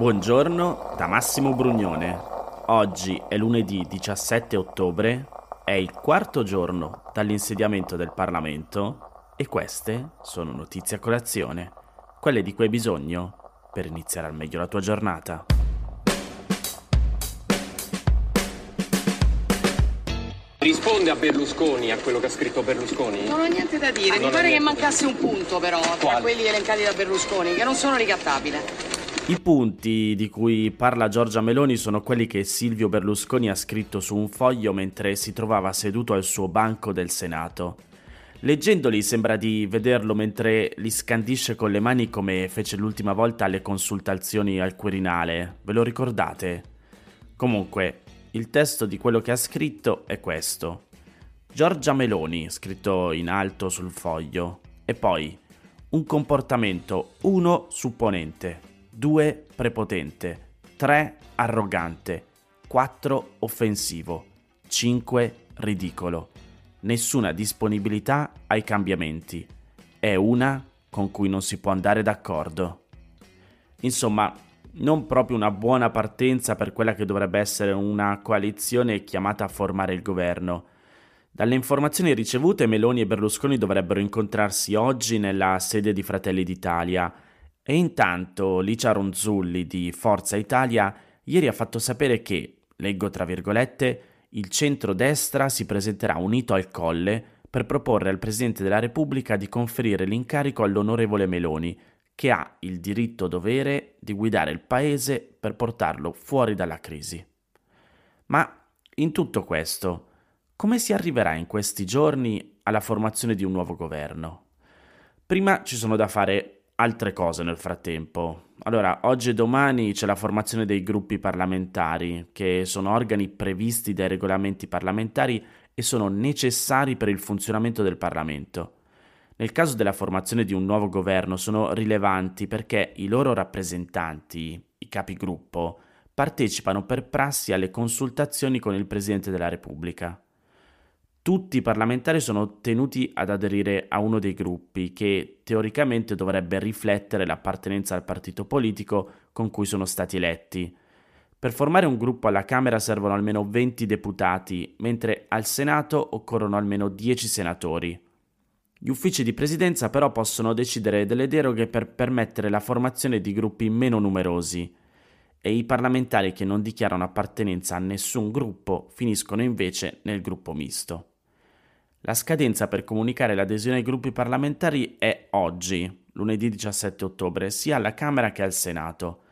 Buongiorno da Massimo Brugnone. Oggi è lunedì 17 ottobre, è il quarto giorno dall'insediamento del Parlamento e queste sono notizie a colazione, quelle di cui hai bisogno per iniziare al meglio la tua giornata. Risponde a Berlusconi, a quello che ha scritto Berlusconi? Non ho niente da dire, mi pare che mancasse un punto però tra quelli elencati da Berlusconi, che non sono ricattabile. I punti di cui parla Giorgia Meloni sono quelli che Silvio Berlusconi ha scritto su un foglio mentre si trovava seduto al suo banco del Senato. Leggendoli sembra di vederlo mentre li scandisce con le mani come fece l'ultima volta alle consultazioni al Quirinale, ve lo ricordate? Comunque, il testo di quello che ha scritto è questo. Giorgia Meloni, scritto in alto sul foglio, e poi un comportamento 1 supponente. 2 prepotente, 3 arrogante, 4 offensivo, 5 ridicolo. Nessuna disponibilità ai cambiamenti. È una con cui non si può andare d'accordo. Insomma, non proprio una buona partenza per quella che dovrebbe essere una coalizione chiamata a formare il governo. Dalle informazioni ricevute, Meloni e Berlusconi dovrebbero incontrarsi oggi nella sede di Fratelli d'Italia. E intanto Licia Ronzulli di Forza Italia ieri ha fatto sapere che, leggo tra virgolette, il centrodestra si presenterà unito al Colle per proporre al Presidente della Repubblica di conferire l'incarico all'onorevole Meloni, che ha il diritto-dovere di guidare il Paese per portarlo fuori dalla crisi. Ma in tutto questo, come si arriverà in questi giorni alla formazione di un nuovo governo? Prima ci sono da fare altre cose nel frattempo. Allora, oggi e domani c'è la formazione dei gruppi parlamentari, che sono organi previsti dai regolamenti parlamentari e sono necessari per il funzionamento del Parlamento. Nel caso della formazione di un nuovo governo sono rilevanti perché i loro rappresentanti, i capigruppo, partecipano per prassi alle consultazioni con il Presidente della Repubblica. Tutti i parlamentari sono tenuti ad aderire a uno dei gruppi che teoricamente dovrebbe riflettere l'appartenenza al partito politico con cui sono stati eletti. Per formare un gruppo alla Camera servono almeno 20 deputati, mentre al Senato occorrono almeno 10 senatori. Gli uffici di presidenza però possono decidere delle deroghe per permettere la formazione di gruppi meno numerosi. E i parlamentari che non dichiarano appartenenza a nessun gruppo finiscono invece nel gruppo misto. La scadenza per comunicare l'adesione ai gruppi parlamentari è oggi, lunedì 17 ottobre, sia alla Camera che al Senato.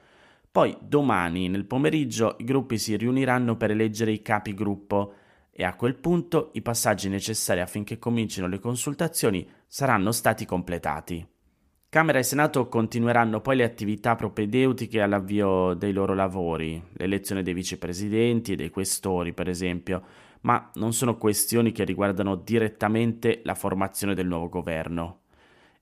Poi domani, nel pomeriggio, i gruppi si riuniranno per eleggere i capigruppo e a quel punto i passaggi necessari affinché comincino le consultazioni saranno stati completati. Camera e Senato continueranno poi le attività propedeutiche all'avvio dei loro lavori, l'elezione dei vicepresidenti e dei questori, per esempio, ma non sono questioni che riguardano direttamente la formazione del nuovo governo.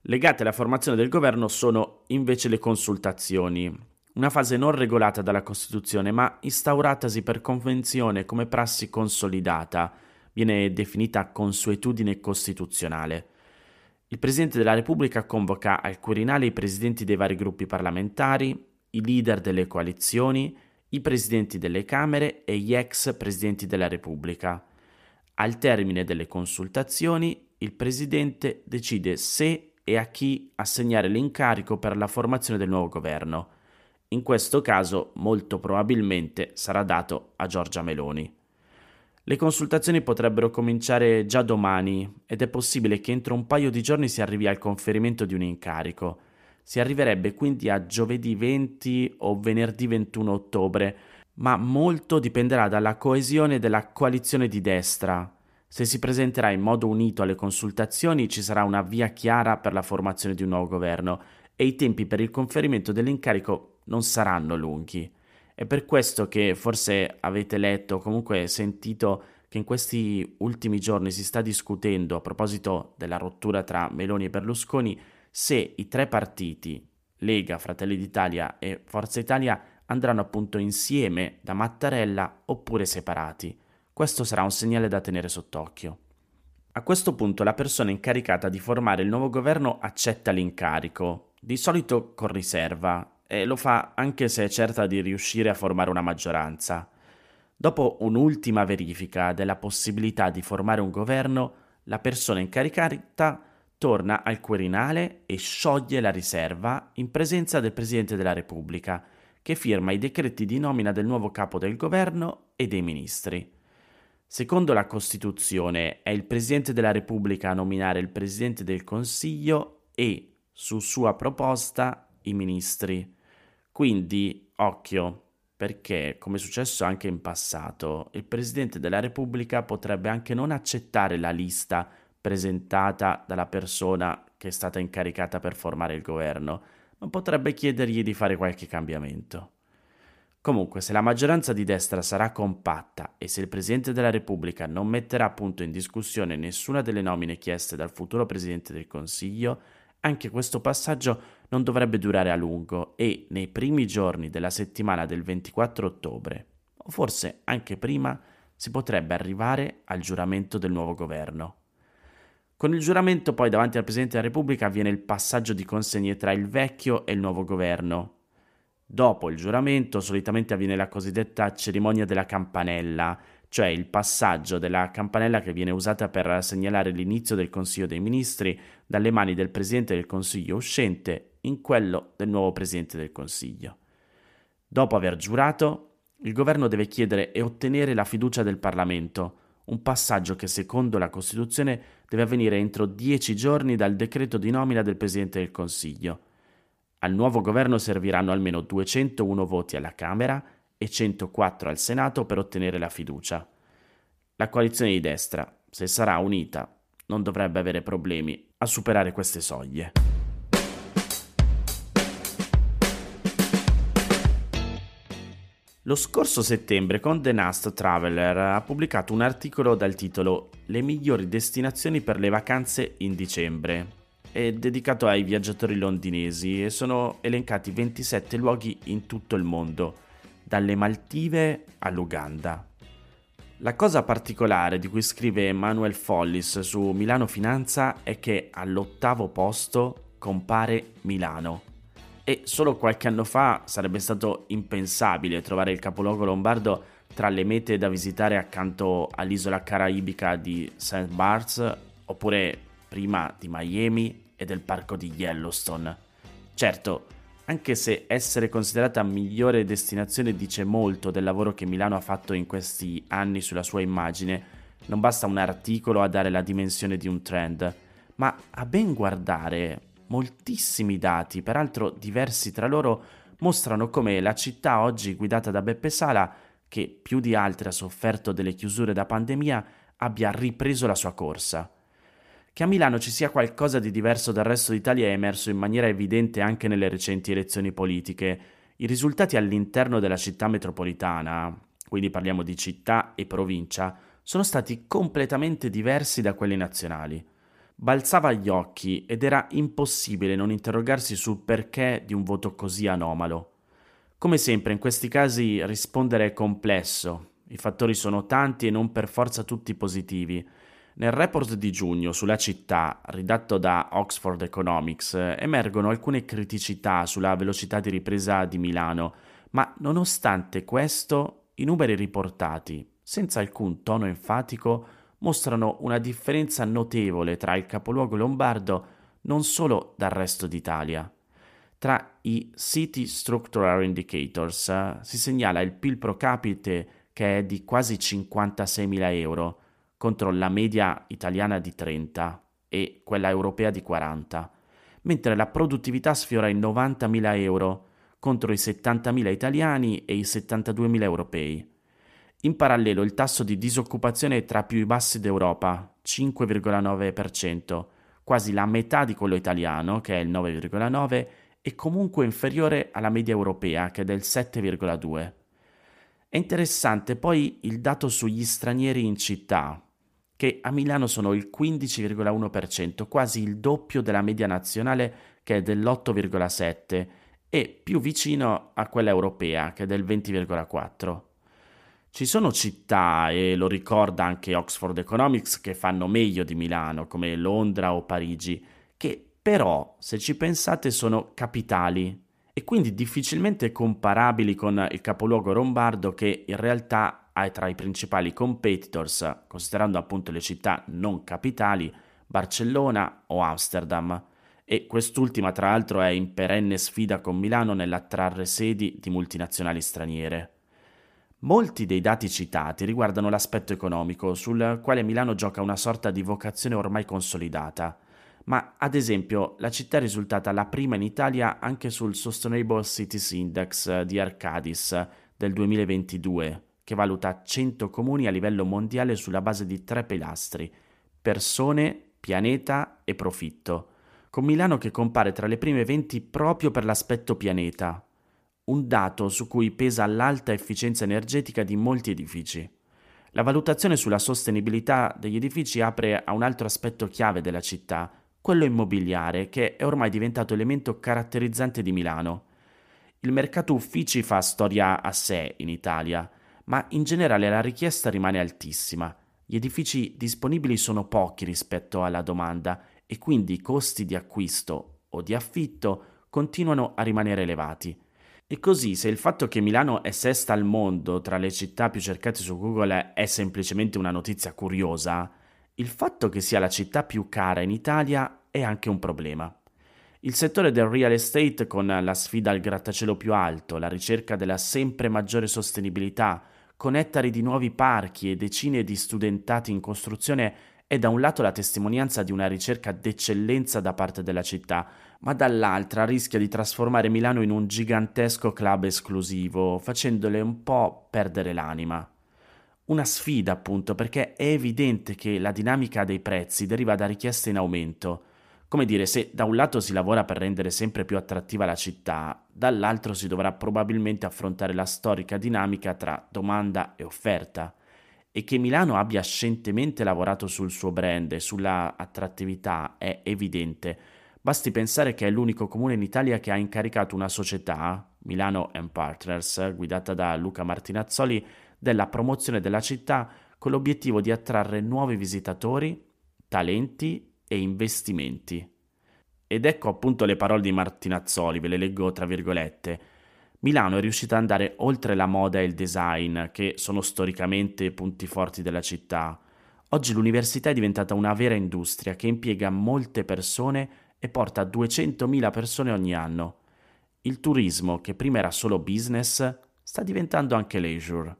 Legate alla formazione del governo sono invece le consultazioni, una fase non regolata dalla Costituzione ma instauratasi per convenzione come prassi consolidata, viene definita consuetudine costituzionale. Il Presidente della Repubblica convoca al Quirinale i presidenti dei vari gruppi parlamentari, i leader delle coalizioni, i presidenti delle Camere e gli ex presidenti della Repubblica. Al termine delle consultazioni, il Presidente decide se e a chi assegnare l'incarico per la formazione del nuovo governo. In questo caso, molto probabilmente, sarà dato a Giorgia Meloni. Le consultazioni potrebbero cominciare già domani ed è possibile che entro un paio di giorni si arrivi al conferimento di un incarico. Si arriverebbe quindi a giovedì 20 o venerdì 21 ottobre, ma molto dipenderà dalla coesione della coalizione di destra. Se si presenterà in modo unito alle consultazioni ci sarà una via chiara per la formazione di un nuovo governo e i tempi per il conferimento dell'incarico non saranno lunghi. È per questo che forse avete letto o comunque sentito che in questi ultimi giorni si sta discutendo, a proposito della rottura tra Meloni e Berlusconi, se i tre partiti, Lega, Fratelli d'Italia e Forza Italia, andranno appunto insieme da Mattarella oppure separati. Questo sarà un segnale da tenere sott'occhio. A questo punto la persona incaricata di formare il nuovo governo accetta l'incarico, di solito con riserva, e lo fa anche se certa di riuscire a formare una maggioranza. Dopo un'ultima verifica della possibilità di formare un governo, la persona incaricata torna al Quirinale e scioglie la riserva in presenza del Presidente della Repubblica, che firma i decreti di nomina del nuovo capo del governo e dei ministri. Secondo la Costituzione è il Presidente della Repubblica a nominare il Presidente del Consiglio e, su sua proposta, i ministri. Quindi, occhio, perché, come è successo anche in passato, il Presidente della Repubblica potrebbe anche non accettare la lista presentata dalla persona che è stata incaricata per formare il governo, ma potrebbe chiedergli di fare qualche cambiamento. Comunque, se la maggioranza di destra sarà compatta e se il Presidente della Repubblica non metterà appunto in discussione nessuna delle nomine chieste dal futuro Presidente del Consiglio, anche questo passaggio non dovrebbe durare a lungo e nei primi giorni della settimana del 24 ottobre, o forse anche prima, si potrebbe arrivare al giuramento del nuovo governo. Con il giuramento poi davanti al Presidente della Repubblica avviene il passaggio di consegne tra il vecchio e il nuovo governo. Dopo il giuramento solitamente avviene la cosiddetta cerimonia della campanella, cioè il passaggio della campanella che viene usata per segnalare l'inizio del Consiglio dei Ministri dalle mani del Presidente del Consiglio uscente in quello del nuovo Presidente del Consiglio. Dopo aver giurato, il governo deve chiedere e ottenere la fiducia del Parlamento, un passaggio che secondo la Costituzione deve avvenire entro 10 giorni dal decreto di nomina del Presidente del Consiglio. Al nuovo governo serviranno almeno 201 voti alla Camera e 104 al Senato per ottenere la fiducia. La coalizione di destra, se sarà unita, non dovrebbe avere problemi a superare queste soglie. Lo scorso settembre con The Nast Traveler ha pubblicato un articolo dal titolo «Le migliori destinazioni per le vacanze in dicembre». È dedicato ai viaggiatori londinesi e sono elencati 27 luoghi in tutto il mondo, dalle Maldive all'Uganda. La cosa particolare di cui scrive Emanuel Follis su Milano Finanza è che all'8° posto compare Milano. E solo qualche anno fa sarebbe stato impensabile trovare il capoluogo lombardo tra le mete da visitare accanto all'isola caraibica di St. Barts, oppure prima di Miami e del parco di Yellowstone. Certo, anche se essere considerata migliore destinazione dice molto del lavoro che Milano ha fatto in questi anni sulla sua immagine, non basta un articolo a dare la dimensione di un trend, ma a ben guardare moltissimi dati, peraltro diversi tra loro, mostrano come la città oggi guidata da Beppe Sala, che più di altre ha sofferto delle chiusure da pandemia, abbia ripreso la sua corsa. Che a Milano ci sia qualcosa di diverso dal resto d'Italia è emerso in maniera evidente anche nelle recenti elezioni politiche. I risultati all'interno della città metropolitana, quindi parliamo di città e provincia, sono stati completamente diversi da quelli nazionali. Balzava agli occhi ed era impossibile non interrogarsi sul perché di un voto così anomalo. Come sempre in questi casi rispondere è complesso, i fattori sono tanti e non per forza tutti positivi. Nel report di giugno sulla città, ridatto da Oxford Economics, emergono alcune criticità sulla velocità di ripresa di Milano, ma nonostante questo i numeri riportati, senza alcun tono enfatico, mostrano una differenza notevole tra il capoluogo lombardo non solo dal resto d'Italia. Tra i City Structural Indicators si segnala il PIL pro capite che è di quasi 56.000 euro, contro la media italiana di 30 e quella europea di 40, mentre la produttività sfiora i 90.000 euro, contro i 70.000 italiani e i 72.000 europei. In parallelo il tasso di disoccupazione è tra i più bassi d'Europa, 5,9%, quasi la metà di quello italiano, che è il 9,9%, e comunque inferiore alla media europea, che è del 7,2%. È interessante poi il dato sugli stranieri in città, che a Milano sono il 15,1%, quasi il doppio della media nazionale, che è dell'8,7%, e più vicino a quella europea, che è del 20,4%. Ci sono città, e lo ricorda anche Oxford Economics, che fanno meglio di Milano, come Londra o Parigi, che però, se ci pensate, sono capitali e quindi difficilmente comparabili con il capoluogo lombardo, che in realtà ha tra i principali competitors, considerando appunto le città non capitali, Barcellona o Amsterdam, e quest'ultima tra l'altro è in perenne sfida con Milano nell'attrarre sedi di multinazionali straniere. Molti dei dati citati riguardano l'aspetto economico, sul quale Milano gioca una sorta di vocazione ormai consolidata, ma ad esempio la città è risultata la prima in Italia anche sul Sustainable Cities Index di Arcadis del 2022, che valuta 100 comuni a livello mondiale sulla base di 3 pilastri: persone, pianeta e profitto, con Milano che compare tra le prime 20 proprio per l'aspetto pianeta, un dato su cui pesa l'alta efficienza energetica di molti edifici. La valutazione sulla sostenibilità degli edifici apre a un altro aspetto chiave della città, quello immobiliare, che è ormai diventato elemento caratterizzante di Milano. Il mercato uffici fa storia a sé in Italia, ma in generale la richiesta rimane altissima. Gli edifici disponibili sono pochi rispetto alla domanda e quindi i costi di acquisto o di affitto continuano a rimanere elevati. E così, se il fatto che Milano è sesta al mondo tra le città più cercate su Google è semplicemente una notizia curiosa, il fatto che sia la città più cara in Italia è anche un problema. Il settore del real estate, con la sfida al grattacielo più alto, la ricerca della sempre maggiore sostenibilità, con ettari di nuovi parchi e decine di studentati in costruzione, è da un lato la testimonianza di una ricerca d'eccellenza da parte della città, ma dall'altra rischia di trasformare Milano in un gigantesco club esclusivo, facendole un po' perdere l'anima. Una sfida, appunto, perché è evidente che la dinamica dei prezzi deriva da richieste in aumento. Come dire, se da un lato si lavora per rendere sempre più attrattiva la città, dall'altro si dovrà probabilmente affrontare la storica dinamica tra domanda e offerta. E che Milano abbia scientemente lavorato sul suo brand e sulla attrattività è evidente. Basti pensare che è l'unico comune in Italia che ha incaricato una società, Milano & Partners, guidata da Luca Martinazzoli, della promozione della città con l'obiettivo di attrarre nuovi visitatori, talenti e investimenti. Ed ecco appunto le parole di Martinazzoli, ve le leggo tra virgolette. Milano è riuscita ad andare oltre la moda e il design, che sono storicamente punti forti della città. Oggi l'università è diventata una vera industria che impiega molte persone e porta 200.000 persone ogni anno. Il turismo, che prima era solo business, sta diventando anche leisure.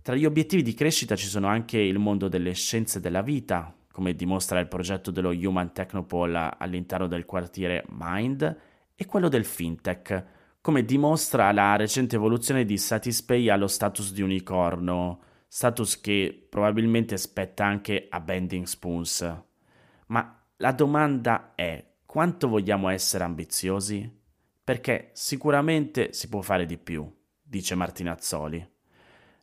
Tra gli obiettivi di crescita ci sono anche il mondo delle scienze della vita, come dimostra il progetto dello Human Technopole all'interno del quartiere Mind, e quello del fintech, come dimostra la recente evoluzione di Satispay allo status di unicorno, status che probabilmente spetta anche a Bending Spoons. Ma la domanda è: quanto vogliamo essere ambiziosi? Perché sicuramente si può fare di più, dice Martinazzoli.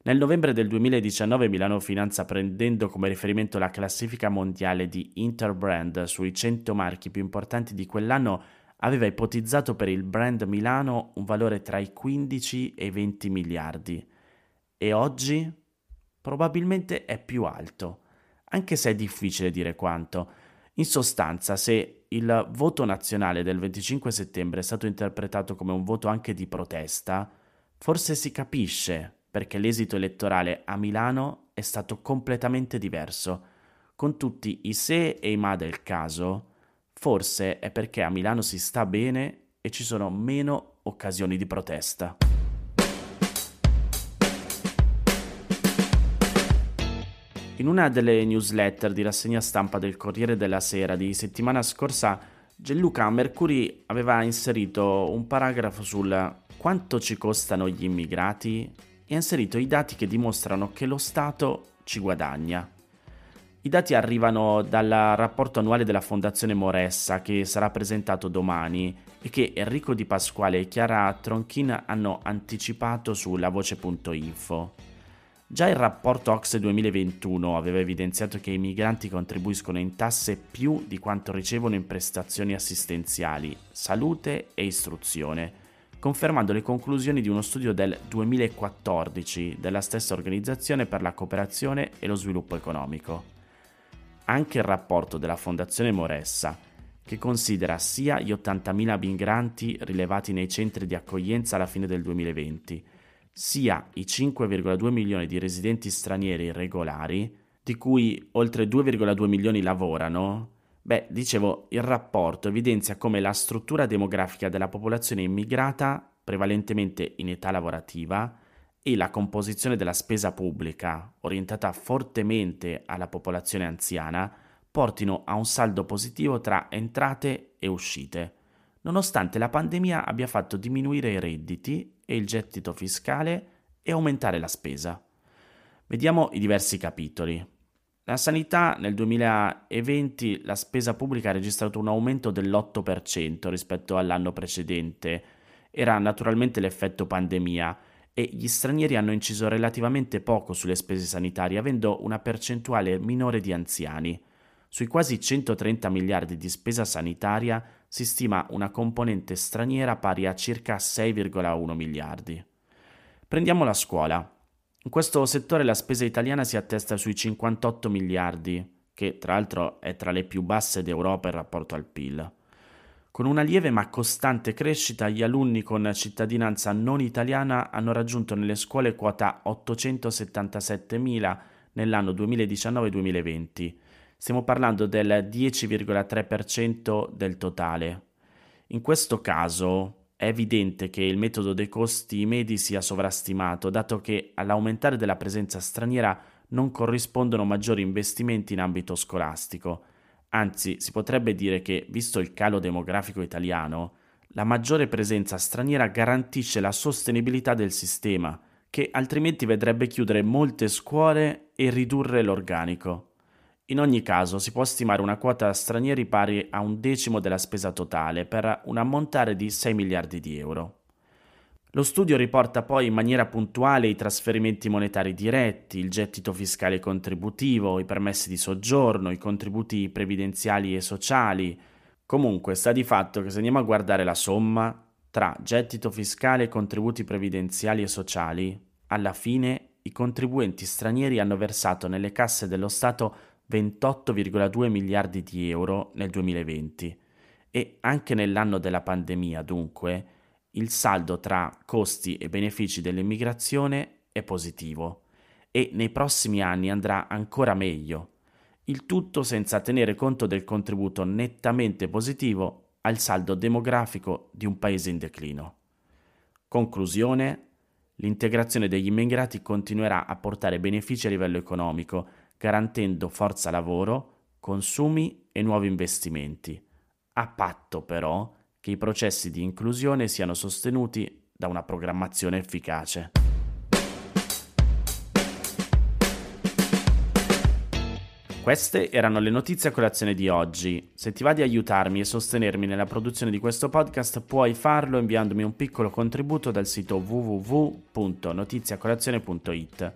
Nel novembre del 2019 Milano Finanza, prendendo come riferimento la classifica mondiale di Interbrand sui 100 marchi più importanti di quell'anno, aveva ipotizzato per il brand Milano un valore tra i 15 e i 20 miliardi e oggi probabilmente è più alto, anche se è difficile dire quanto. In sostanza, se il voto nazionale del 25 settembre è stato interpretato come un voto anche di protesta, forse si capisce perché l'esito elettorale a Milano è stato completamente diverso, con tutti i se e i ma del caso. Forse è perché a Milano si sta bene e ci sono meno occasioni di protesta. In una delle newsletter di rassegna stampa del Corriere della Sera di settimana scorsa, Gianluca Mercuri aveva inserito un paragrafo sul quanto ci costano gli immigrati e ha inserito i dati che dimostrano che lo Stato ci guadagna. I dati arrivano dal rapporto annuale della Fondazione Moressa, che sarà presentato domani e che Enrico Di Pasquale e Chiara Tronchin hanno anticipato su lavoce.info. Già il rapporto OCSE 2021 aveva evidenziato che i migranti contribuiscono in tasse più di quanto ricevono in prestazioni assistenziali, salute e istruzione, confermando le conclusioni di uno studio del 2014 della stessa Organizzazione per la Cooperazione e lo Sviluppo Economico. Anche il rapporto della Fondazione Moressa, che considera sia gli 80.000 migranti rilevati nei centri di accoglienza alla fine del 2020, sia i 5,2 milioni di residenti stranieri irregolari, di cui oltre 2,2 milioni lavorano, il rapporto evidenzia come la struttura demografica della popolazione immigrata, prevalentemente in età lavorativa, e la composizione della spesa pubblica, orientata fortemente alla popolazione anziana, portino a un saldo positivo tra entrate e uscite, nonostante la pandemia abbia fatto diminuire i redditi e il gettito fiscale e aumentare la spesa. Vediamo i diversi capitoli. La sanità: nel 2020 la spesa pubblica ha registrato un aumento dell'8% rispetto all'anno precedente. Era naturalmente l'effetto pandemia e gli stranieri hanno inciso relativamente poco sulle spese sanitarie, avendo una percentuale minore di anziani. Sui quasi 130 miliardi di spesa sanitaria si stima una componente straniera pari a circa 6,1 miliardi. Prendiamo la scuola. In questo settore la spesa italiana si attesta sui 58 miliardi, che tra l'altro è tra le più basse d'Europa in rapporto al PIL. Con una lieve ma costante crescita, gli alunni con cittadinanza non italiana hanno raggiunto nelle scuole quota 877.000 nell'anno 2019-2020. Stiamo parlando del 10,3% del totale. In questo caso è evidente che il metodo dei costi medi sia sovrastimato, dato che all'aumentare della presenza straniera non corrispondono maggiori investimenti in ambito scolastico. Anzi, si potrebbe dire che, visto il calo demografico italiano, la maggiore presenza straniera garantisce la sostenibilità del sistema, che altrimenti vedrebbe chiudere molte scuole e ridurre l'organico. In ogni caso si può stimare una quota stranieri pari a 1/10 della spesa totale, per un ammontare di 6 miliardi di euro. Lo studio riporta poi in maniera puntuale i trasferimenti monetari diretti, il gettito fiscale contributivo, i permessi di soggiorno, i contributi previdenziali e sociali. Comunque sta di fatto che, se andiamo a guardare la somma tra gettito fiscale e contributi previdenziali e sociali, alla fine i contribuenti stranieri hanno versato nelle casse dello Stato 28,2 miliardi di euro nel 2020 e anche nell'anno della pandemia, dunque, il saldo tra costi e benefici dell'immigrazione è positivo e nei prossimi anni andrà ancora meglio, il tutto senza tenere conto del contributo nettamente positivo al saldo demografico di un paese in declino. Conclusione: l'integrazione degli immigrati continuerà a portare benefici a livello economico, garantendo forza lavoro, consumi e nuovi investimenti, a patto però che i processi di inclusione siano sostenuti da una programmazione efficace. Queste erano le notizie a colazione di oggi. Se ti va di aiutarmi e sostenermi nella produzione di questo podcast, puoi farlo inviandomi un piccolo contributo dal sito www.notiziacolazione.it.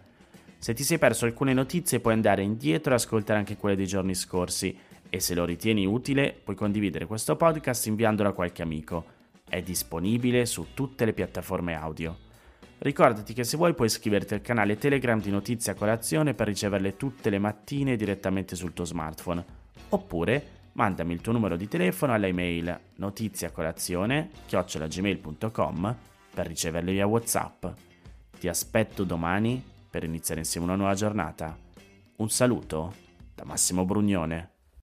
Se ti sei perso alcune notizie puoi andare indietro e ascoltare anche quelle dei giorni scorsi, e se lo ritieni utile puoi condividere questo podcast inviandolo a qualche amico. È disponibile su tutte le piattaforme audio. Ricordati che se vuoi puoi iscriverti al canale Telegram di Notizia Colazione per riceverle tutte le mattine direttamente sul tuo smartphone, oppure mandami il tuo numero di telefono all'email notiziacolazione@gmail.com per riceverle via WhatsApp. Ti aspetto domani per iniziare insieme una nuova giornata. Un saluto da Massimo Brugnone.